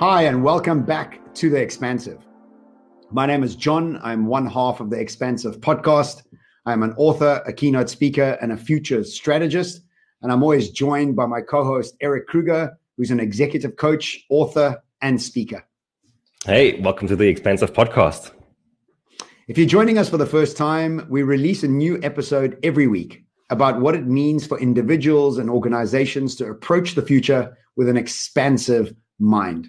Hi, and welcome back to The Expansive. My name is John. I'm one half of The Expansive podcast. I'm an author, a keynote speaker, and a future strategist. And I'm always joined by my co-host, Eric Kruger, who's an executive coach, author, and speaker. Hey, welcome to The Expansive podcast. If you're joining us for the first time, we release a new episode every week about what it means for individuals and organizations to approach the future with an expansive mind.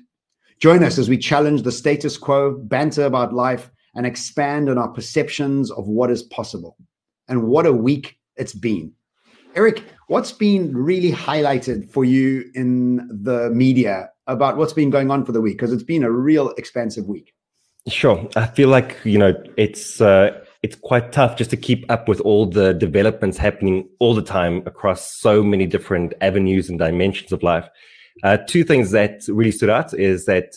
Join us as we challenge the status quo, banter about life, and expand on our perceptions of what is possible. And what a week it's been. Eric, what's been really highlighted for you in the media about what's been going on for the week? Because it's been a real expansive week. Sure. I feel like, it's quite tough just to keep up with all the developments happening all the time across so many different avenues and dimensions of life. Two things that really stood out is that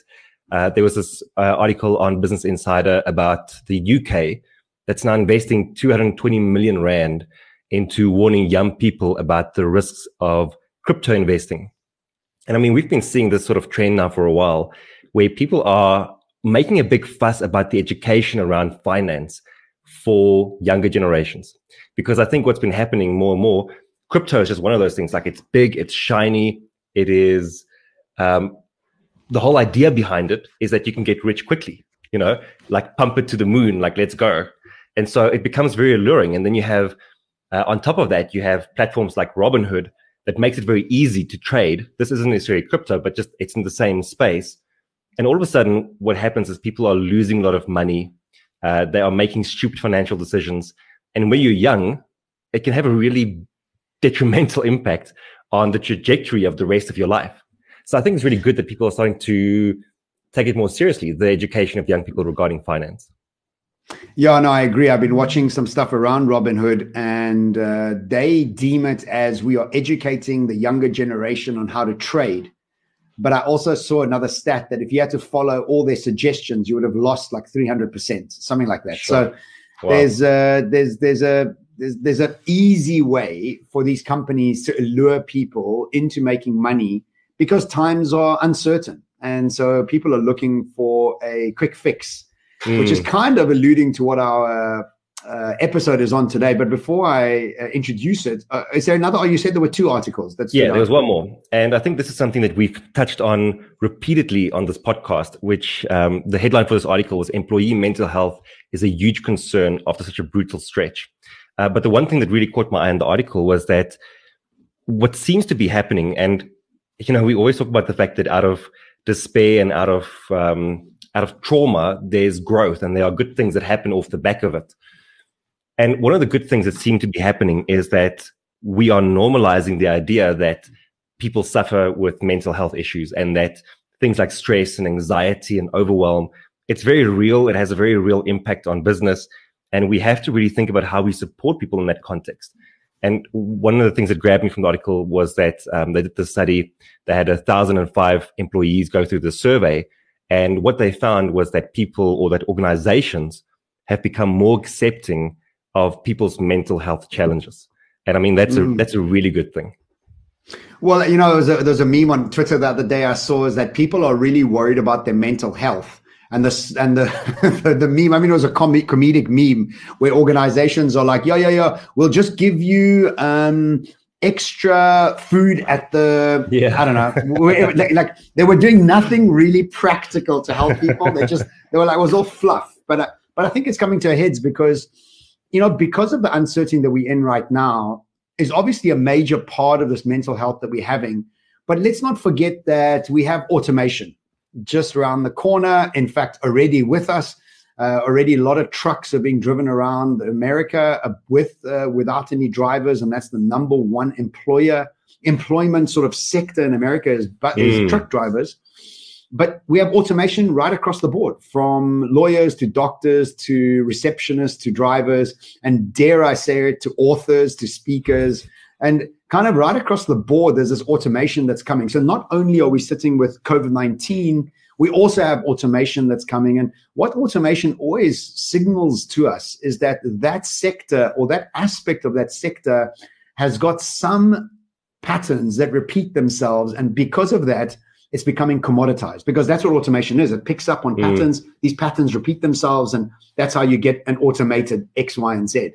there was this article on Business Insider about the UK that's now investing 220 million rand into warning young people about the risks of crypto investing. And I mean, we've been seeing this sort of trend now for a while where people are making a big fuss about the education around finance for younger generations. Because I think what's been happening more and more, crypto is just one of those things, like it's big, it's shiny. It is, the whole idea behind it is that you can get rich quickly, like pump it to the moon, like let's go. And so it becomes very alluring. And then you have, on top of that, you have platforms like Robinhood that makes it very easy to trade. This isn't necessarily crypto, but just it's in the same space. And all of a sudden what happens is people are losing a lot of money. They are making stupid financial decisions. And when you're young, it can have a really detrimental impact on the trajectory of the rest of your life. So I think it's really good that people are starting to take it more seriously, the education of young people regarding finance. Yeah, no, I agree. I've been watching some stuff around Robinhood, and they deem it as we are educating the younger generation on how to trade. But I also saw another stat that if you had to follow all their suggestions, you would have lost like 300%, something like that. Sure. So wow. There's an easy way for these companies to allure people into making money because times are uncertain. And so people are looking for a quick fix, which is kind of alluding to what our episode is on today. But before I introduce it, is there another? Oh, you said there were two articles. There was one more. And I think this is something that we've touched on repeatedly on this podcast, which the headline for this article was "Employee Mental Health is a Huge Concern After Such a Brutal Stretch." But the one thing that really caught my eye in the article was that what seems to be happening, and we always talk about the fact that out of despair and out of trauma, there's growth, and there are good things that happen off the back of it. And one of the good things that seem to be happening is that we are normalizing the idea that people suffer with mental health issues, and that things like stress and anxiety and overwhelm, it's very real. It has a very real impact on business. And we have to really think about how we support people in that context. And one of the things that grabbed me from the article was that they did the study. They had 1,005 employees go through the survey. And what they found was that people, or that organizations, have become more accepting of people's mental health challenges. And I mean, that's a really good thing. Well, there's a meme on Twitter the other day I saw is that people are really worried about their mental health. And the meme, I mean, it was a comedic meme where organizations are like, yeah, we'll just give you extra food at the, I don't know. like they were doing nothing really practical to help people. They were like, it was all fluff. But I think it's coming to our heads because, because of the uncertainty that we're in right now is obviously a major part of this mental health that we're having. But let's not forget that we have automation just around the corner, in fact, already with us. Already a lot of trucks are being driven around America without any drivers, and that's the number one employment sort of sector in America is truck drivers. But we have automation right across the board, from lawyers to doctors to receptionists to drivers, and dare I say it, to authors, to speakers, and kind of right across the board, there's this automation that's coming. So not only are we sitting with COVID-19, we also have automation that's coming. And what automation always signals to us is that that sector, or that aspect of that sector, has got some patterns that repeat themselves. And because of that, it's becoming commoditized, because that's what automation is. It picks up on patterns. These patterns repeat themselves, and that's how you get an automated X, Y, and Z.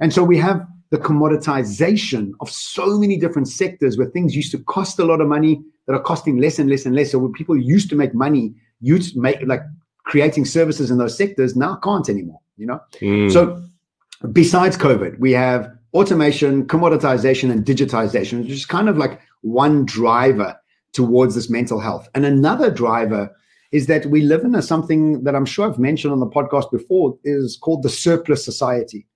And so we have the commoditization of so many different sectors where things used to cost a lot of money that are costing less and less and less. So when people used to make money, used to make, like, creating services in those sectors, now can't anymore, you know? So besides COVID, we have automation, commoditization, and digitization, which is kind of like one driver towards this mental health. And another driver is that we live in something that I'm sure I've mentioned on the podcast before, is called the surplus society.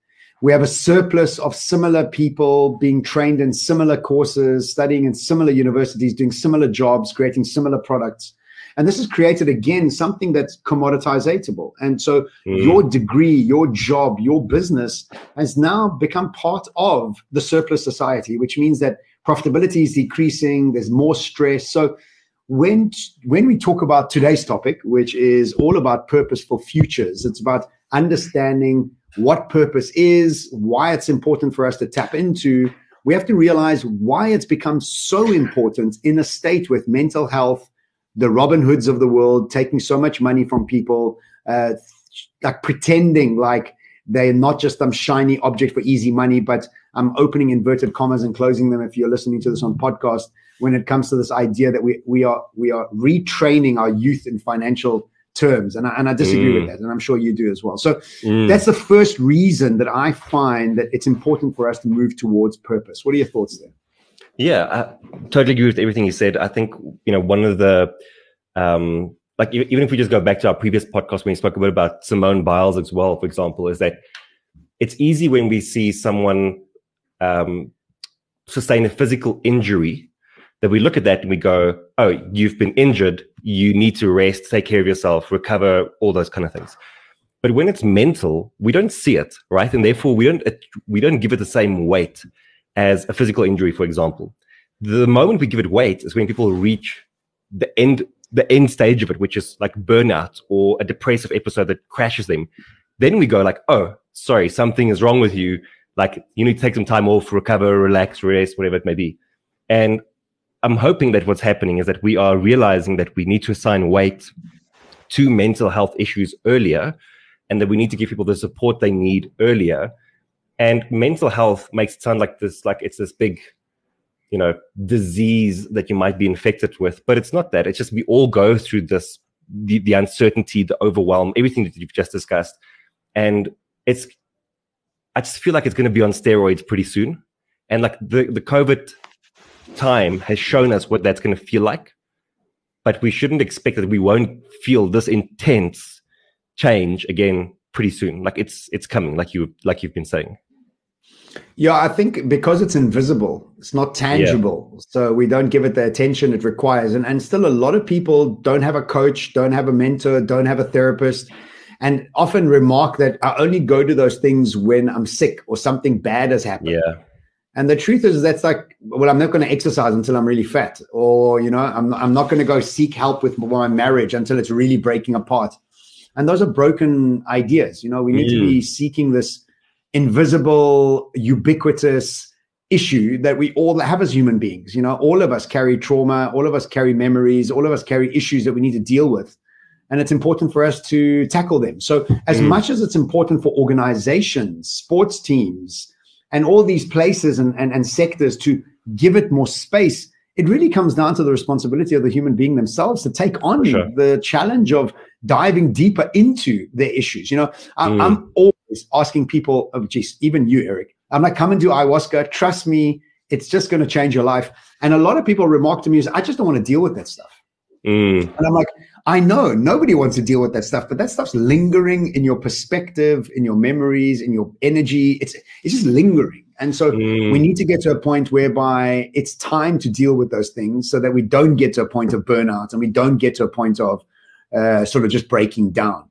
We have a surplus of similar people being trained in similar courses, studying in similar universities, doing similar jobs, creating similar products. And this has created, again, something that's commoditizable. And so your degree, your job, your business has now become part of the surplus society, which means that profitability is decreasing. There's more stress. So when we talk about today's topic, which is all about purposeful futures, it's about understanding what purpose is, why it's important for us to tap into. We have to realize why it's become so important in a state with mental health, the Robin Hoods of the world taking so much money from people, like pretending like they're not just some shiny object for easy money, but I'm opening inverted commas and closing them if you're listening to this on podcast, when it comes to this idea that we are retraining our youth in financial terms. And I disagree with that, and I'm sure you do as well. So that's the first reason that I find that it's important for us to move towards purpose. What are your thoughts there? Yeah, I totally agree with everything you said. I think, you know, one of the, like, even if we just go back to our previous podcast when we spoke a bit about Simone Biles as well, for example, is that it's easy when we see someone sustain a physical injury that we look at that and we go, oh, you've been injured. You need to rest, take care of yourself, recover, all those kind of things. But when it's mental, we don't see it, right? And therefore, we don't give it the same weight as a physical injury, for example. The moment we give it weight is when people reach the end stage of it, which is like burnout or a depressive episode that crashes them. Then we go like, oh, sorry, something is wrong with you. Like, you need to take some time off, recover, relax, rest, whatever it may be. And I'm hoping that what's happening is that we are realizing that we need to assign weight to mental health issues earlier, and that we need to give people the support they need earlier. And mental health makes it sound like this, like it's this big, you know, disease that you might be infected with, but it's not that. It's just we all go through this, the uncertainty, the overwhelm, everything that you've just discussed. And it's, I just feel like it's going to be on steroids pretty soon. And like the COVID time has shown us what that's going to feel like, but we shouldn't expect that we won't feel this intense change again pretty soon. Like it's coming, like you've been saying. Yeah, I think because it's invisible, it's not tangible, so we don't give it the attention it requires. And still a lot of people don't have a coach, don't have a mentor, don't have a therapist, and often remark that I only go to those things when I'm sick or something bad has happened. Yeah. And the truth is, that's like, well, I'm not going to exercise until I'm really fat, or, you know, I'm not going to go seek help with my marriage until it's really breaking apart. And those are broken ideas. You know, we need to be seeking this invisible, ubiquitous issue that we all have as human beings. You know, all of us carry trauma, all of us carry memories, all of us carry issues that we need to deal with. And it's important for us to tackle them. So as much as it's important for organizations, sports teams, and all these places and sectors to give it more space, it really comes down to the responsibility of the human being themselves to take on the challenge of diving deeper into their issues. You know, I'm always asking people, even you, Eric, I'm like, come and do ayahuasca. Trust me, it's just going to change your life. And a lot of people remark to me, I just don't want to deal with that stuff. And I'm like, I know nobody wants to deal with that stuff, but that stuff's lingering in your perspective, in your memories, in your energy. It's just lingering. And so we need to get to a point whereby it's time to deal with those things so that we don't get to a point of burnout and we don't get to a point of sort of just breaking down.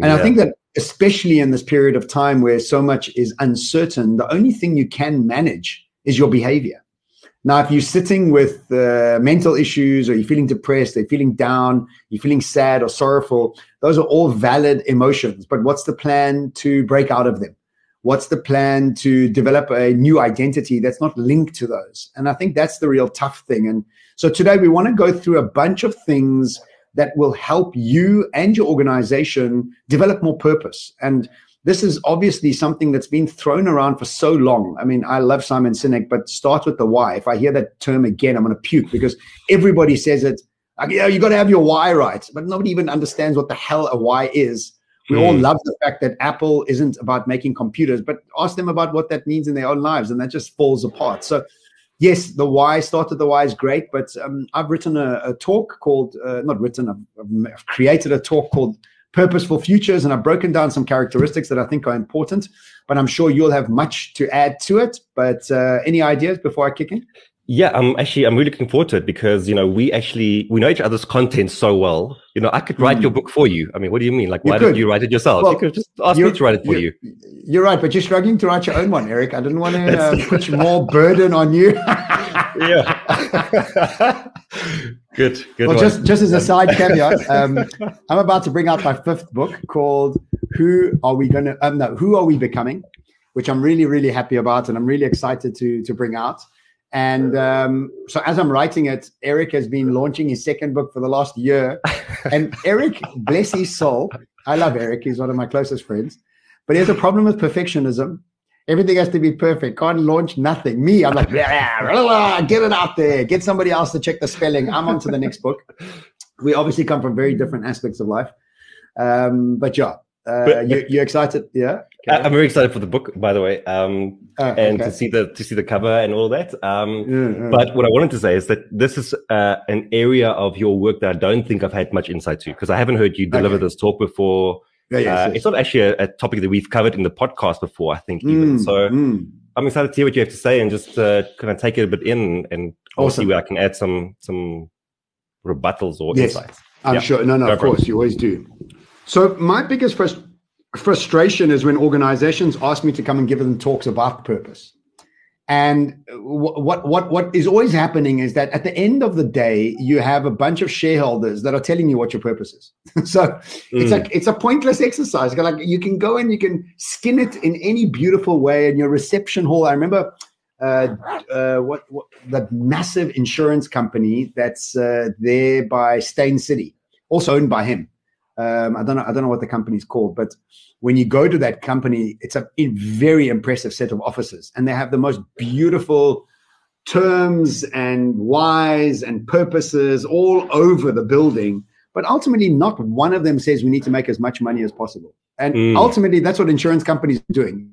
And I think that especially in this period of time where so much is uncertain, the only thing you can manage is your behavior. Now, if you're sitting with mental issues, or you're feeling depressed, or you're feeling down, you're feeling sad or sorrowful, those are all valid emotions. But what's the plan to break out of them? What's the plan to develop a new identity that's not linked to those? And I think that's the real tough thing. And so today we want to go through a bunch of things that will help you and your organization develop more purpose. And this is obviously something that's been thrown around for so long. I mean, I love Simon Sinek, but start with the why. If I hear that term again, I'm going to puke because everybody says it. Like, you know, you got to have your why right, but nobody even understands what the hell a why is. We all love the fact that Apple isn't about making computers, but ask them about what that means in their own lives, and that just falls apart. So yes, the why, start with the why is great, but I've written a talk called, not written, I've created a talk called Purposeful Futures, and I've broken down some characteristics that I think are important, but I'm sure you'll have much to add to it. But any ideas before I kick in? Yeah, I'm really looking forward to it because, you know, we know each other's content so well. You know, I could write your book for you. I mean, what do you mean? Like, why didn't you write it yourself? Well, you could just ask me to write it for you. You're right, but you're struggling to write your own one, Eric. I didn't want to put more burden on you. Yeah. Good. Well, just as a side caveat, I'm about to bring out my fifth book called Who Are We Becoming? Which I'm really, really happy about, and I'm really excited to bring out. And so as I'm writing it, Eric has been launching his second book for the last year. And Eric, bless his soul, I love Eric. He's one of my closest friends. But he has a problem with perfectionism. Everything has to be perfect. Can't launch nothing. Me, I'm like, blah, blah, blah, get it out there. Get somebody else to check the spelling. I'm on to the next book. We obviously come from very different aspects of life. But yeah. You're excited, yeah? Okay. I'm very excited for the book, by the way, and to see the cover and all that. But what I wanted to say is that this is an area of your work that I don't think I've had much insight to, because I haven't heard you deliver this talk before. Yeah, yes. It's not actually a topic that we've covered in the podcast before, I think, even. So I'm excited to hear what you have to say and just kind of take it a bit in, and see where I can add some rebuttals or insights. I'm sure. No, of course, you always do. So my biggest frustration is when organizations ask me to come and give them talks about purpose. And what is always happening is that at the end of the day, you have a bunch of shareholders that are telling you what your purpose is. So it's a pointless exercise. Like, you can go and you can skin it in any beautiful way in your reception hall. I remember that massive insurance company that's there by Stain City, also owned by him. I don't know what the company's called, but when you go to that company, it's a very impressive set of offices, and they have the most beautiful terms and whys and purposes all over the building. But ultimately, not one of them says we need to make as much money as possible. And ultimately, that's what insurance companies are doing.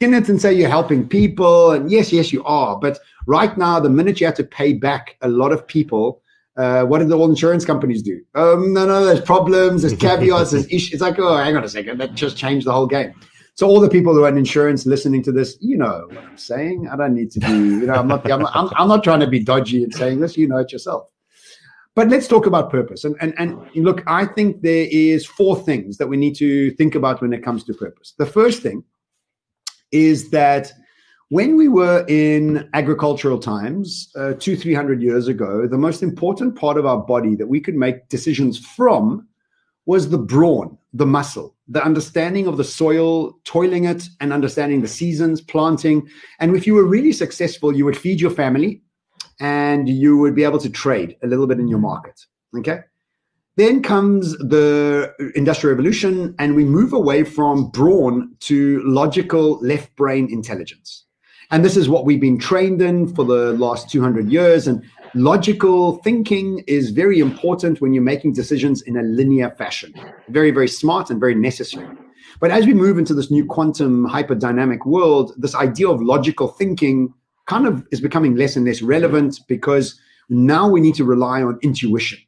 In it and say you're helping people, and yes, you are. But right now, the minute you have to pay back a lot of people, what did all insurance companies do? No, there's problems, there's caveats, there's issues. It's like, oh, hang on a second, that just changed the whole game. So all the people who are in insurance listening to this, you know what I'm saying. I don't need to be, I'm not trying to be dodgy in saying this. You know it yourself. But let's talk about purpose. And look, I think there is 4 things that we need to think about when it comes to purpose. The first thing is that when we were in agricultural times, 200-300 years ago, the most important part of our body that we could make decisions from was the brawn, the muscle, the understanding of the soil, toiling it, and understanding the seasons, planting. And if you were really successful, you would feed your family and you would be able to trade a little bit in your market. Okay. Then comes the Industrial Revolution, and we move away from brawn to logical left brain intelligence. And this is what we've been trained in for the last 200 years. And logical thinking is very important when you're making decisions in a linear fashion. Very, very smart and very necessary. But as we move into this new quantum hyperdynamic world, this idea of logical thinking kind of is becoming less and less relevant, because now we need to rely on intuition.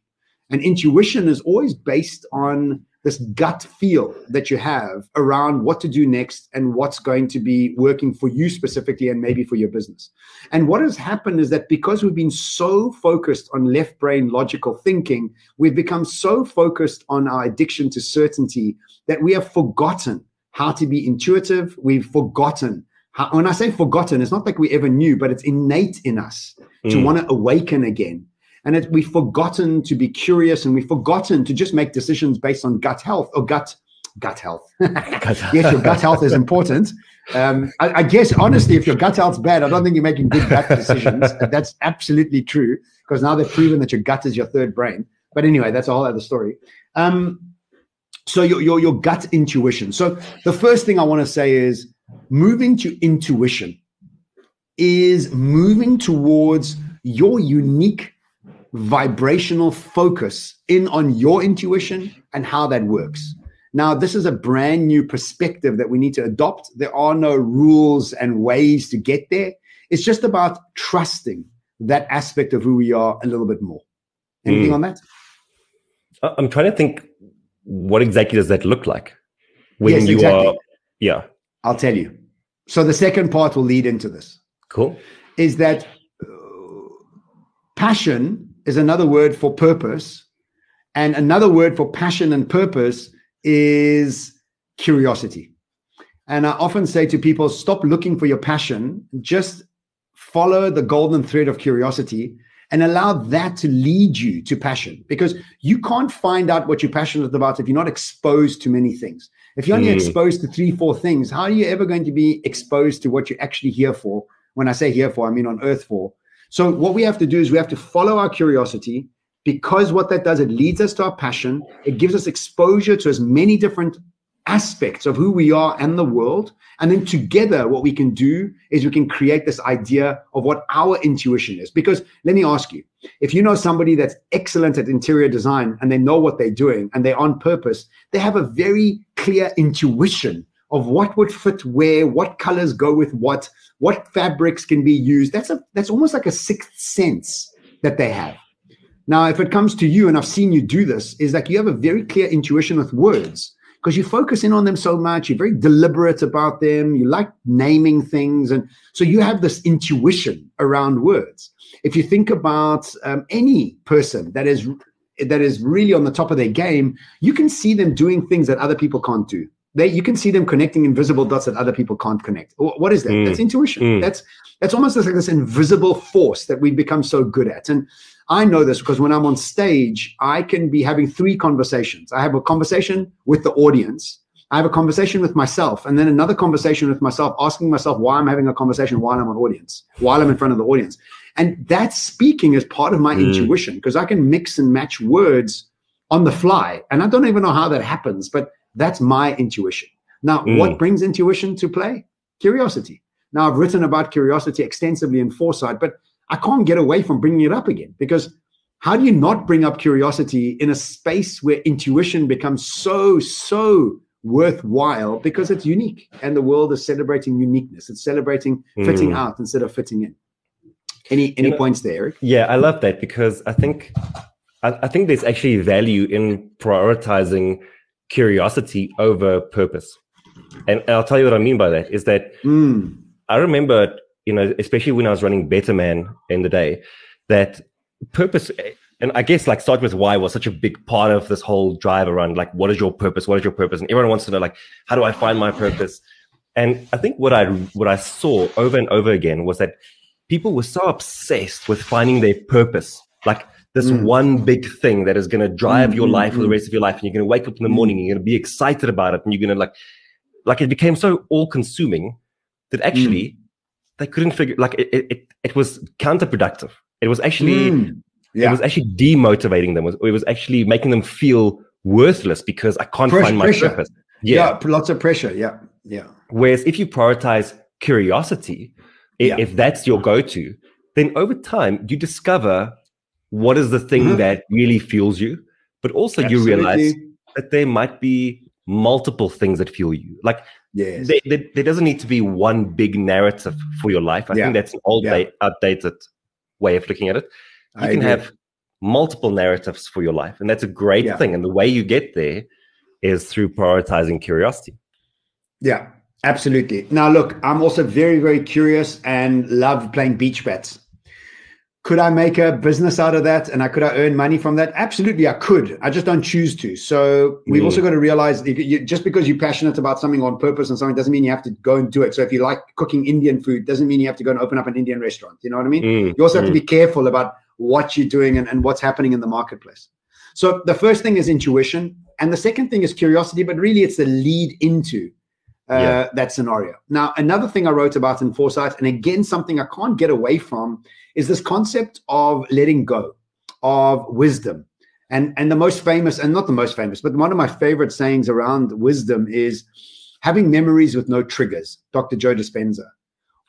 And intuition is always based on this gut feel that you have around what to do next and what's going to be working for you specifically, and maybe for your business. And what has happened is that because we've been so focused on left brain logical thinking, we've become so focused on our addiction to certainty that we have forgotten how to be intuitive. We've forgotten how, when I say forgotten, it's not like we ever knew, but it's innate in us to want to awaken again. And we've forgotten to be curious, and we've forgotten to just make decisions based on gut health or gut health. Yes, your gut health is important, I guess, honestly, if your gut health's bad, I don't think you're making good gut decisions. That's absolutely true, because now they've proven that your gut is your third brain. But anyway, that's a whole other story. So your gut intuition. So the first thing I want to say is moving to intuition is moving towards your unique vibrational focus in on your intuition and how that works. Now, this is a brand new perspective that we need to adopt. There are no rules and ways to get there. It's just about trusting that aspect of who we are a little bit more. Anything on that? I'm trying to think, what exactly does that look like? When yes, you exactly. are, yeah. I'll tell you. So the second part will lead into this. Cool. Is that passion is another word for purpose, and another word for passion and purpose is curiosity. And I often say to people, stop looking for your passion, just follow the golden thread of curiosity and allow that to lead you to passion, because you can't find out what you're passionate about if you're not exposed to many things. If you're only exposed to 3-4 things, how are you ever going to be exposed to what you're actually here for? When I say here for, I mean on earth for. So what we have to do is we have to follow our curiosity, because what that does, it leads us to our passion. It gives us exposure to as many different aspects of who we are and the world. And then together, what we can do is we can create this idea of what our intuition is. Because let me ask you, if you know somebody that's excellent at interior design and they know what they're doing and they're on purpose, they have a very clear intuition of what would fit where, what colors go with what fabrics can be used. That's almost like a sixth sense that they have. Now, if it comes to you, and I've seen you do this, is like you have a very clear intuition with words, because you focus in on them so much, you're very deliberate about them, you like naming things, and so you have this intuition around words. If you think about any person that is really on the top of their game, you can see them doing things that other people can't do. You can see them connecting invisible dots that other people can't connect. What is that? That's intuition. That's almost like this invisible force that we become so good at. And I know this because when I'm on stage, I can be having 3 conversations. I have a conversation with the audience. I have a conversation with myself, and then another conversation with myself, asking myself why I'm having a conversation while I'm in front of the audience. And that speaking is part of my intuition, because I can mix and match words on the fly. And I don't even know how that happens, but that's my intuition. Now, what brings intuition to play? Curiosity. Now, I've written about curiosity extensively in Foresight, but I can't get away from bringing it up again, because how do you not bring up curiosity in a space where intuition becomes so worthwhile, because it's unique and the world is celebrating uniqueness. It's celebrating fitting out instead of fitting in. Any points there, Eric? Yeah, I love that, because I think there's actually value in prioritizing curiosity over purpose. And I'll tell you what I mean by that is that I remember, you know, especially when I was running Better Man in the day, that purpose, and I guess like start with why was such a big part of this whole drive around like, what is your purpose? What is your purpose? And everyone wants to know, like, how do I find my purpose? And I think what I saw over and over again was that people were so obsessed with finding their purpose, like this one big thing that is going to drive your life for the rest of your life. And you're going to wake up in the morning, and you're going to be excited about it. And you're going to like it became so all consuming that actually they couldn't figure, like it was counterproductive. It was actually, it was actually demotivating them. It was actually making them feel worthless, because I can't find my purpose. Yeah. Lots of pressure. Yeah. Yeah. Whereas if you prioritize curiosity, if that's your go-to, then over time you discover what is the thing that really fuels you, but also you realize that there might be multiple things that fuel you. Like there doesn't need to be one big narrative for your life. I think that's an old outdated way of looking at it. You can have multiple narratives for your life, and that's a great thing. And the way you get there is through prioritizing curiosity. Yeah, absolutely. Now, look, I'm also very, very curious and love playing beach bats. Could I make a business out of that? And could I earn money from that? Absolutely, I could. I just don't choose to. So we've also got to realize that just because you're passionate about something on purpose and something doesn't mean you have to go and do it. So if you like cooking Indian food, doesn't mean you have to go and open up an Indian restaurant. You know what I mean? You also have to be careful about what you're doing and what's happening in the marketplace. So the first thing is intuition. And the second thing is curiosity, but really it's the lead into that scenario. Now, another thing I wrote about in Foresight, and again, something I can't get away from, is this concept of letting go, of wisdom. And the most famous, and not the most famous, but one of my favorite sayings around wisdom is having memories with no triggers, Dr. Joe Dispenza.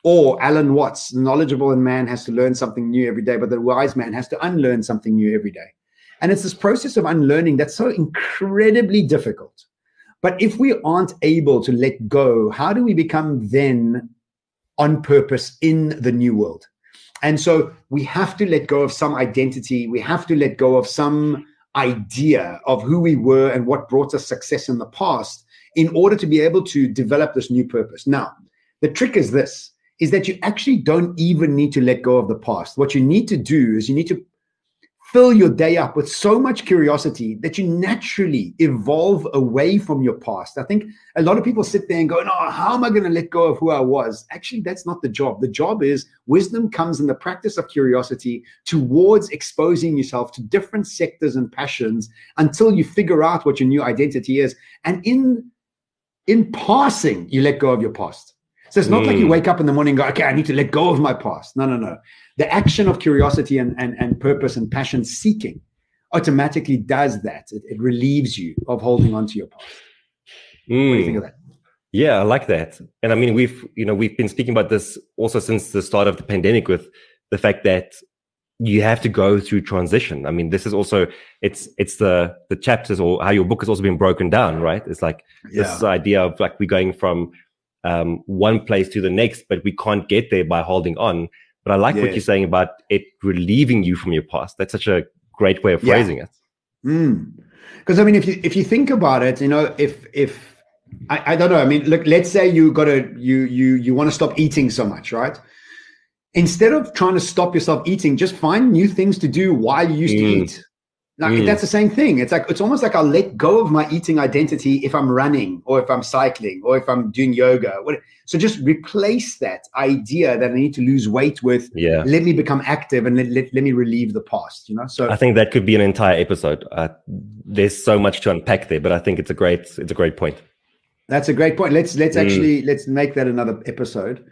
Or Alan Watts, knowledgeable in man has to learn something new every day, but the wise man has to unlearn something new every day. And it's this process of unlearning that's so incredibly difficult. But if we aren't able to let go, how do we become then on purpose in the new world? And so we have to let go of some identity. We have to let go of some idea of who we were and what brought us success in the past in order to be able to develop this new purpose. Now, the trick is this, is that you actually don't even need to let go of the past. What you need to do is you need to fill your day up with so much curiosity that you naturally evolve away from your past. I think a lot of people sit there and go, no, how am I going to let go of who I was? Actually, that's not the job. The job is wisdom comes in the practice of curiosity towards exposing yourself to different sectors and passions until you figure out what your new identity is. And in passing, you let go of your past. So it's not like you wake up in the morning and go, okay, I need to let go of my past. No, no, no. The action of curiosity and purpose and passion seeking automatically does that. It relieves you of holding on to your past. What do you think of that? Yeah, I like that. And I mean, we've been speaking about this also since the start of the pandemic with the fact that you have to go through transition. I mean, this is also, it's the chapters or how your book has also been broken down, right? It's like this idea of like we're going from one place to the next, but we can't get there by holding on. But I like what you're saying about it relieving you from your past. That's such a great way of phrasing it. Because I mean, if you think about it, you know, if I don't know, I mean, look, let's say you want to stop eating so much, right? Instead of trying to stop yourself eating, just find new things to do while you used to eat. Like that's the same thing. It's like, it's almost like I'll let go of my eating identity if I'm running or if I'm cycling or if I'm doing yoga. So just replace that idea that I need to lose weight with, let me become active and let me relieve the past, you know? So I think that could be an entire episode. There's so much to unpack there, but I think it's a great point. That's a great point. Let's make that another episode.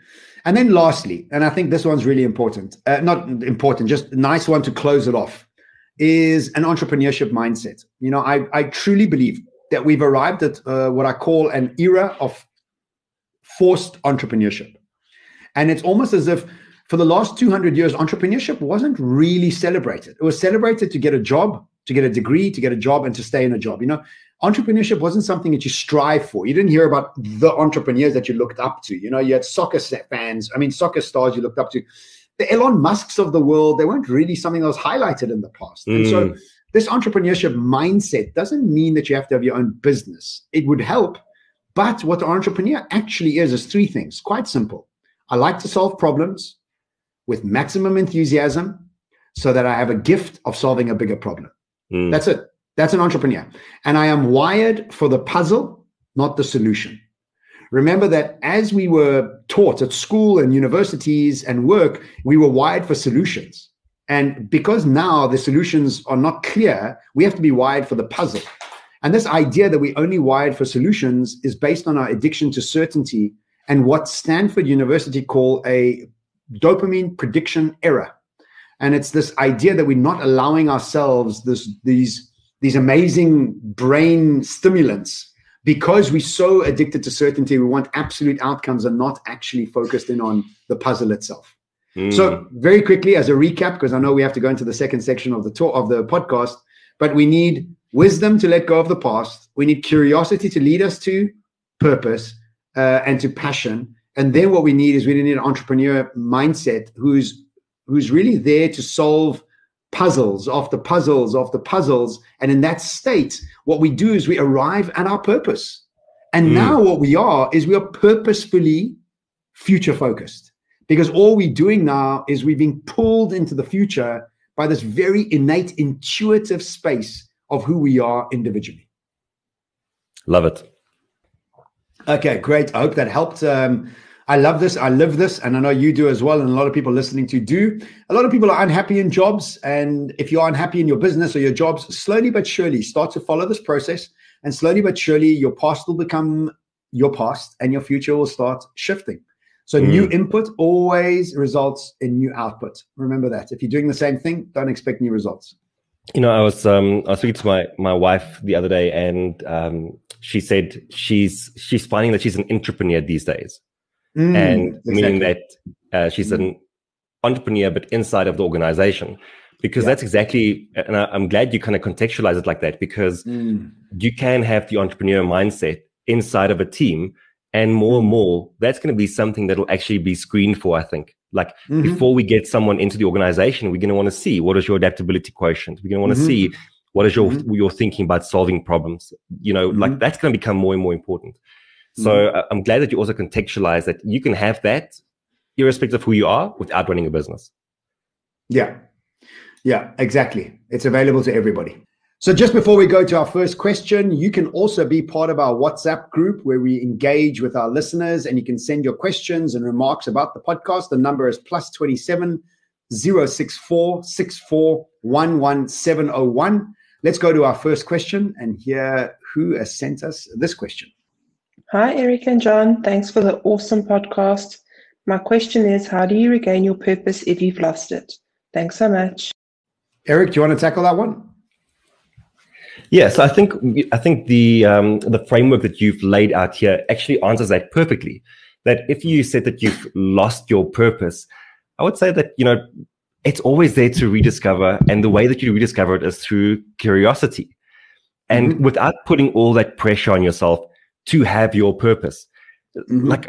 And then lastly, and I think this one's really important, not important, just a nice one to close it off, is an entrepreneurship mindset. You know, I truly believe that we've arrived at what I call an era of forced entrepreneurship. And it's almost as if for the last 200 years, entrepreneurship wasn't really celebrated. It was celebrated to get a job, to get a degree, to get a job, and to stay in a job. You know, entrepreneurship wasn't something that you strive for. You didn't hear about the entrepreneurs that you looked up to. You know, you had soccer stars you looked up to. The Elon Musks of the world, they weren't really something that was highlighted in the past. And so this entrepreneurship mindset doesn't mean that you have to have your own business. It would help. But what an entrepreneur actually is three things, quite simple. I like to solve problems with maximum enthusiasm so that I have a gift of solving a bigger problem. That's it. That's an entrepreneur. And I am wired for the puzzle, not the solution. Remember that as we were taught at school and universities and work, we were wired for solutions. And because now the solutions are not clear, we have to be wired for the puzzle. And this idea that we only wired for solutions is based on our addiction to certainty and what Stanford University call a dopamine prediction error. And it's this idea that we're not allowing ourselves these amazing brain stimulants. Because we're so addicted to certainty, we want absolute outcomes and not actually focused in on the puzzle itself. So very quickly, as a recap, because I know we have to go into the second section of the talk of the podcast, but we need wisdom to let go of the past. We need curiosity to lead us to purpose and to passion. And then what we need is we need an entrepreneur mindset who's really there to solve puzzles after puzzles after puzzles. And in that state, what we do is we arrive at our purpose. And now what we are is we are purposefully future focused, because all we're doing now is we're being pulled into the future by this very innate, intuitive space of who we are individually. Love it. Okay, great. I hope that helped. I love this. I live this. And I know you do as well. And a lot of people listening to do. A lot of people are unhappy in jobs. And if you're unhappy in your business or your jobs, slowly but surely start to follow this process. And slowly but surely your past will become your past and your future will start shifting. So new input always results in new output. Remember that. If you're doing the same thing, don't expect new results. You know, I was speaking to my wife the other day, and she said she's finding that she's an entrepreneur these days, and exactly. meaning that she's an entrepreneur, but inside of the organization, because that's exactly. And I'm glad you kind of contextualize it like that, because you can have the entrepreneur mindset inside of a team, and more, that's going to be something that'll actually be screened for, I think. Like before we get someone into the organization, we're going to want to see what is your adaptability quotient. We're going to want to see what is your thinking about solving problems. You know, like that's going to become more and more important. So I'm glad that you also contextualize that you can have that irrespective of who you are without running a business. Yeah. Yeah, exactly. It's available to everybody. So just before we go to our first question, you can also be part of our WhatsApp group where we engage with our listeners, and you can send your questions and remarks about the podcast. The number is +27 064 64 11701. Let's go to our first question and hear who has sent us this question. Hi, Eric and John. Thanks for the awesome podcast. My question is, how do you regain your purpose if you've lost it? Thanks so much. Eric, do you want to tackle that one? Yeah, so I think the framework that you've laid out here actually answers that perfectly. That if you said that you've lost your purpose, I would say that, you know, it's always there to rediscover, and the way that you rediscover it is through curiosity, and without putting all that pressure on yourself to have your purpose. Like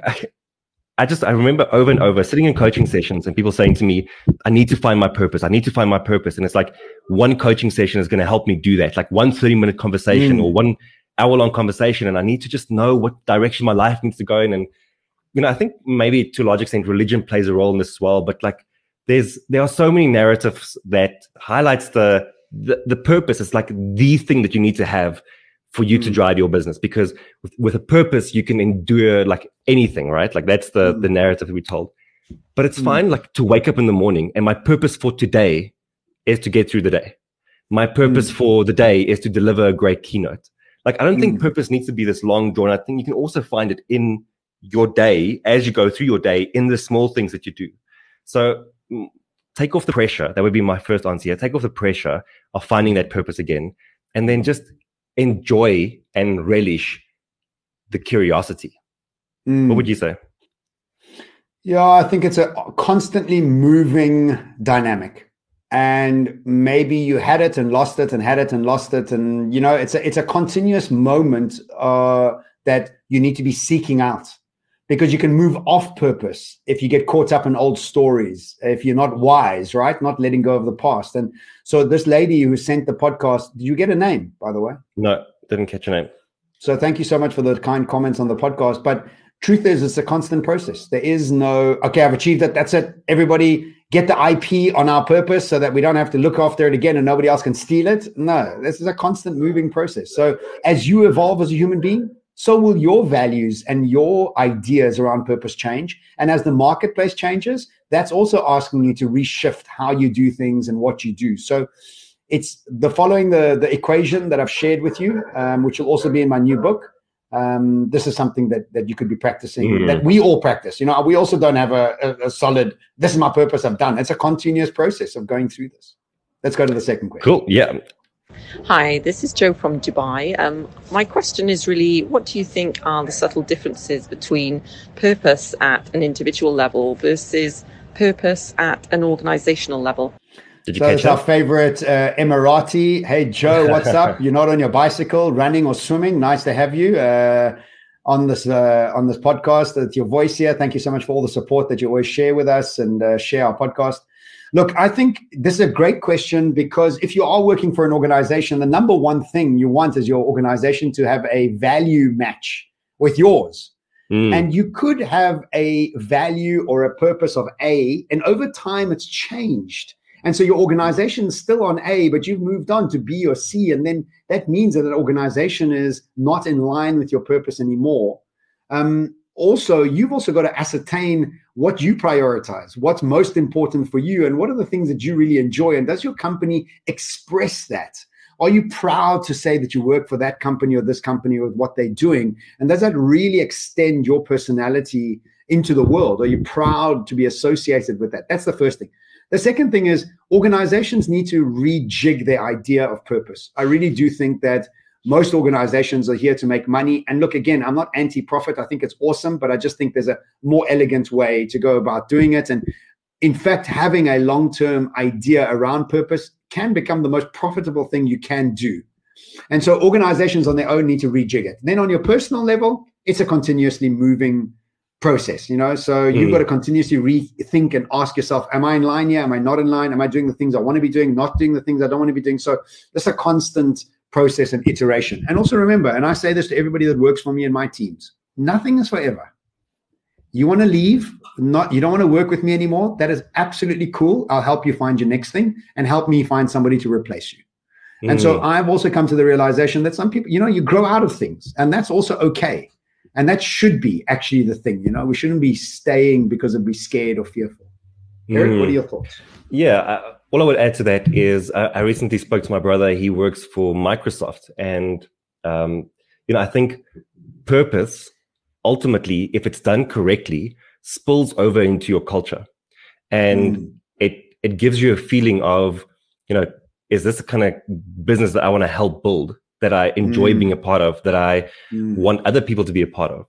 I remember over and over sitting in coaching sessions and people saying to me, I need to find my purpose. I need to find my purpose. And it's like one coaching session is going to help me do that. Like one 30-minute conversation or 1 hour long conversation. And I need to just know what direction my life needs to go in. And, you know, I think maybe to a large extent, religion plays a role in this as well. But like there are so many narratives that highlights the purpose. It's like the thing that you need to have for you to drive your business, because with a purpose, you can endure like anything, right? Like that's the narrative that we're told, but it's fine. Like to wake up in the morning and my purpose for today is to get through the day. My purpose for the day is to deliver a great keynote. Like I don't think purpose needs to be this long drawn out thing. You can also find it in your day as you go through your day in the small things that you do. So take off the pressure. That would be my first answer here. Take off the pressure of finding that purpose again, and then just enjoy and relish the curiosity. What would you say? Yeah, I think it's a constantly moving dynamic, and maybe you had it and lost it and had it and lost it. And, you know, it's a continuous moment that you need to be seeking out, because you can move off purpose if you get caught up in old stories, if you're not wise, right? Not letting go of the past. And so this lady who sent the podcast, did you get a name, by the way? No, didn't catch a name. So thank you so much for the kind comments on the podcast. But truth is, it's a constant process. There is no, okay, I've achieved it. That's it. Everybody get the IP on our purpose so that we don't have to look after it again and nobody else can steal it. No, this is a constant moving process. So as you evolve as a human being, so will your values and your ideas around purpose change. And as the marketplace changes, that's also asking you to reshift how you do things and what you do. So it's following the equation that I've shared with you, which will also be in my new book. This is something that you could be practicing, that we all practice. You know, we also don't have a solid, this is my purpose, I've done. It's a continuous process of going through this. Let's go to the second question. Cool, yeah. Hi, this is Jo from Dubai. My question is really, what do you think are the subtle differences between purpose at an individual level versus purpose at an organizational level? That's our favorite Emirati. Hey, Jo, what's up? You're not on your bicycle, running or swimming. Nice to have you on this podcast. It's your voice here. Thank you so much for all the support that you always share with us and share our podcast. Look, I think this is a great question, because if you are working for an organization, the number one thing you want is your organization to have a value match with yours. And you could have a value or a purpose of A, and over time it's changed. And so your organization is still on A, but you've moved on to B or C. And then that means that an organization is not in line with your purpose anymore. Also, you've also got to ascertain what you prioritize, what's most important for you, and what are the things that you really enjoy, and does your company express that? Are you proud to say that you work for that company or this company or what they're doing? And does that really extend your personality into the world? Are you proud to be associated with that? That's the first thing. The second thing is organizations need to rejig their idea of purpose. I really do think that most organizations are here to make money. And look, again, I'm not anti-profit. I think it's awesome, but I just think there's a more elegant way to go about doing it. And in fact, having a long-term idea around purpose can become the most profitable thing you can do. And so organizations on their own need to rejig it. And then on your personal level, it's a continuously moving process, you know, so you've got to continuously rethink and ask yourself, am I in line here? Am I not in line? Am I doing the things I want to be doing, not doing the things I don't want to be doing? So that's a constant process and iteration. And also remember, and I say this to everybody that works for me and my teams, nothing is forever. You want to leave? You don't want to work with me anymore? That is absolutely cool. I'll help you find your next thing and help me find somebody to replace you. And so I've also come to the realization that some people, you know, you grow out of things, and that's also okay. And that should be actually the thing, you know, we shouldn't be staying because we're scared or fearful. Eric, what are your thoughts? Yeah. All I would add to that is I recently spoke to my brother. He works for Microsoft, and, you know, I think purpose, ultimately, if it's done correctly, spills over into your culture, and it gives you a feeling of, you know, is this the kind of business that I want to help build, that I enjoy being a part of, that I want other people to be a part of?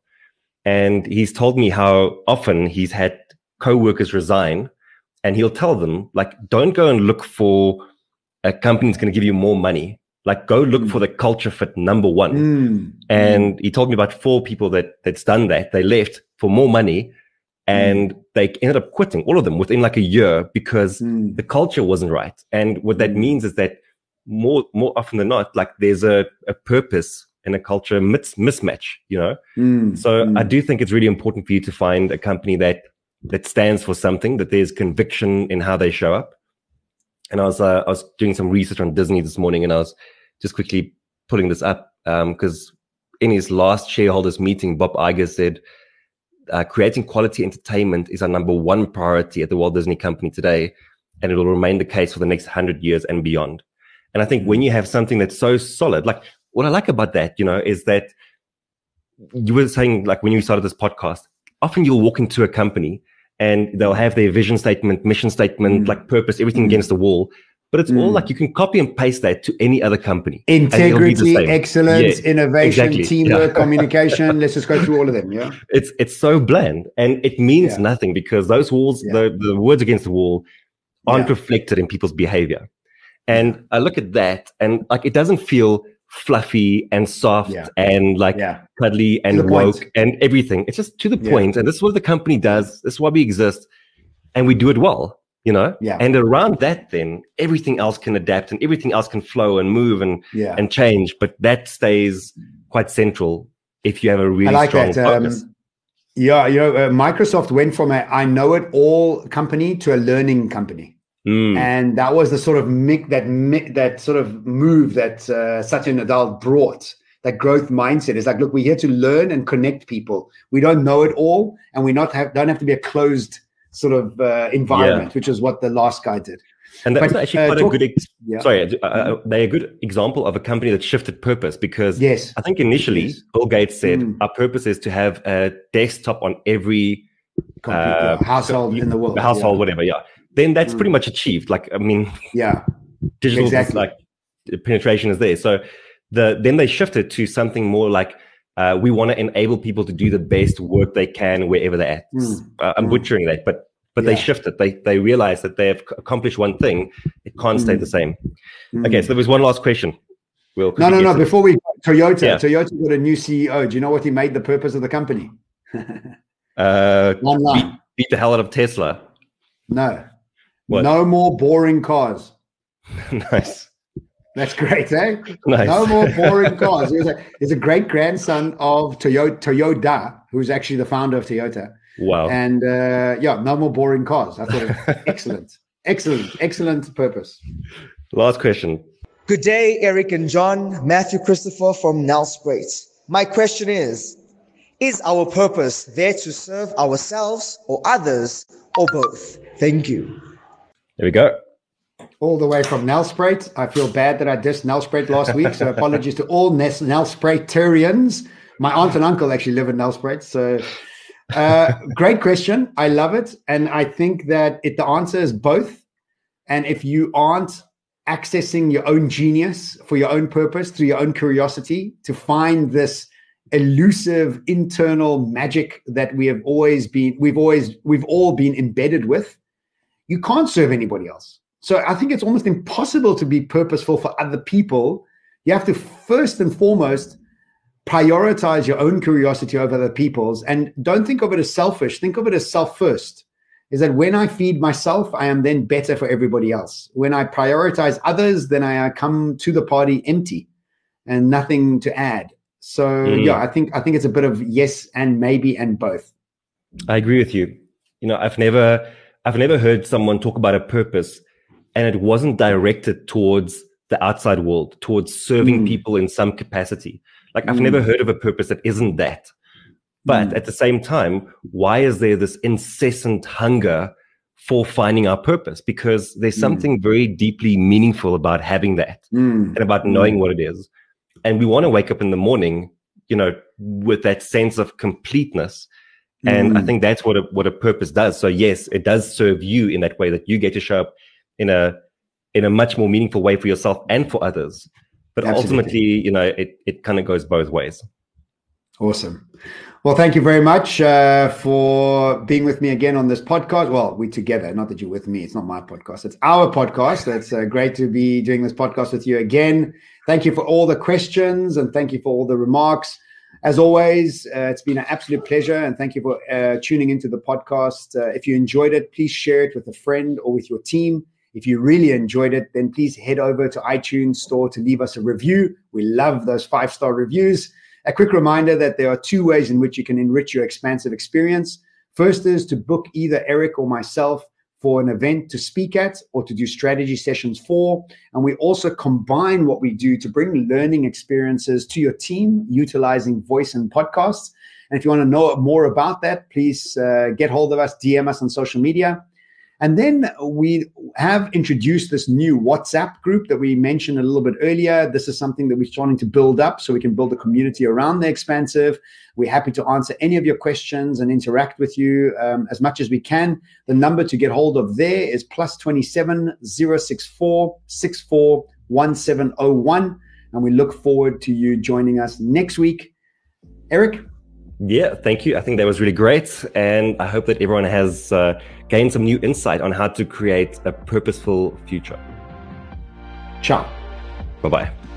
And he's told me how often he's had coworkers resign, and he'll tell them, like, don't go and look for a company that's going to give you more money. Like, go look for the culture fit, number one. And he told me about 4 people that's done that. They left for more money, and they ended up quitting, all of them, within like a year, because the culture wasn't right. And what that means is that more often than not, like, there's a purpose and a culture mismatch, you know? So I do think it's really important for you to find a company that stands for something, that there's conviction in how they show up. And I was doing some research on Disney this morning, and I was just quickly pulling this up because in his last shareholders meeting, Bob Iger said, creating quality entertainment is our number one priority at the Walt Disney Company today, and it will remain the case for the next 100 years and beyond. And I think when you have something that's so solid, like what I like about that, you know, is that you were saying, like, when you started this podcast, often you'll walk into a company and they'll have their vision statement, mission statement, like purpose, everything against the wall. But it's all like you can copy and paste that to any other company. Integrity, excellence, innovation, teamwork, communication. Let's just go through all of them. Yeah, it's so bland, and it means nothing, because those walls, the words against the wall, aren't reflected in people's behavior. And I look at that, and like it doesn't feel fluffy and soft and like cuddly and woke and everything. It's just to the point. And this is what the company does. This is why we exist, and we do it well, you know? And around that, then everything else can adapt, and everything else can flow and move and change. But that stays quite central if you have a really strong focus. Yeah, you know, Microsoft went from a I know it all company to a learning company. And that was the sort of that sort of move that Satya Nadella brought, that growth mindset. It's like, look, we're here to learn and connect people. We don't know it all, and we don't have to be a closed sort of environment, which is what the last guy did. And that's actually quite a good they're a good example of a company that shifted purpose, because I think initially Bill Gates said our purpose is to have a desktop on every household in the world. Then that's pretty much achieved. Like, I mean, digital penetration is there. So then they shifted to something more like we want to enable people to do the best work they can wherever they're at. I'm butchering that, but they shifted. They realized that they have accomplished one thing. It can't stay the same. Okay, so there was one last question. Will, no. Before we Toyota got a new CEO. Do you know what he made the purpose of the company? Beat the hell out of Tesla. No. What? No more boring cars. Nice. That's great, eh? Nice. No more boring cars. He's a great grandson of Toyoda, who's actually the founder of Toyota. Wow. And no more boring cars. I thought it was excellent. Excellent purpose. Last question. Good day, Eric and John. Matthew Christopher from Nelspruit. My question is our purpose there to serve ourselves or others or both? Thank you. There we go. all the way from Nelspruit. I feel bad that I dissed Nelspruit last week, so apologies to all Nelspruitarians. My aunt and uncle actually live in Nelspruit, so great question. I love it, and I think that the answer is both. And if you aren't accessing your own genius for your own purpose, through your own curiosity, to find this elusive internal magic that we have always been, we've all been embedded with, you can't serve anybody else. So I think it's almost impossible to be purposeful for other people. You have to first and foremost prioritize your own curiosity over other people's, and don't think of it as selfish. Think of it as self first. Is that when I feed myself, I am then better for everybody else. When I prioritize others, then I come to the party empty and nothing to add. So yeah, I think it's a bit of yes and maybe and both. I agree with you. You know, I've never heard someone talk about a purpose and it wasn't directed towards the outside world, towards serving people in some capacity. Like I've never heard of a purpose that isn't that. But at the same time, why is there this incessant hunger for finding our purpose? Because there's something very deeply meaningful about having that and about knowing what it is. And we want to wake up in the morning, you know, with that sense of completeness. And I think that's what a purpose does. So yes, it does serve you in that way that you get to show up in a much more meaningful way for yourself and for others. But absolutely, ultimately, you know, it kind of goes both ways. Awesome. Well, thank you very much for being with me again on this podcast. Well, we're together, not that you're with me. It's not my podcast. It's our podcast. It's great to be doing this podcast with you again. Thank you for all the questions and thank you for all the remarks. As always, it's been an absolute pleasure, and thank you for tuning into the podcast. If you enjoyed it, please share it with a friend or with your team. If you really enjoyed it, then please head over to iTunes Store to leave us a review. We love those 5-star reviews. A quick reminder that there are 2 ways in which you can enrich your expansive experience. First is to book either Eric or myself for an event to speak at or to do strategy sessions for. And we also combine what we do to bring learning experiences to your team utilizing voice and podcasts. And if you want to know more about that, please get hold of us, DM us on social media. And then we have introduced this new WhatsApp group that we mentioned a little bit earlier. This is something that we're trying to build up so we can build a community around The Expansive. We're happy to answer any of your questions and interact with you as much as we can. The number to get hold of there is +27 064 64 1701. And we look forward to you joining us next week. Eric? Yeah, thank you. I think that was really great. And I hope that everyone has gained some new insight on how to create a purposeful future. Ciao. Bye-bye.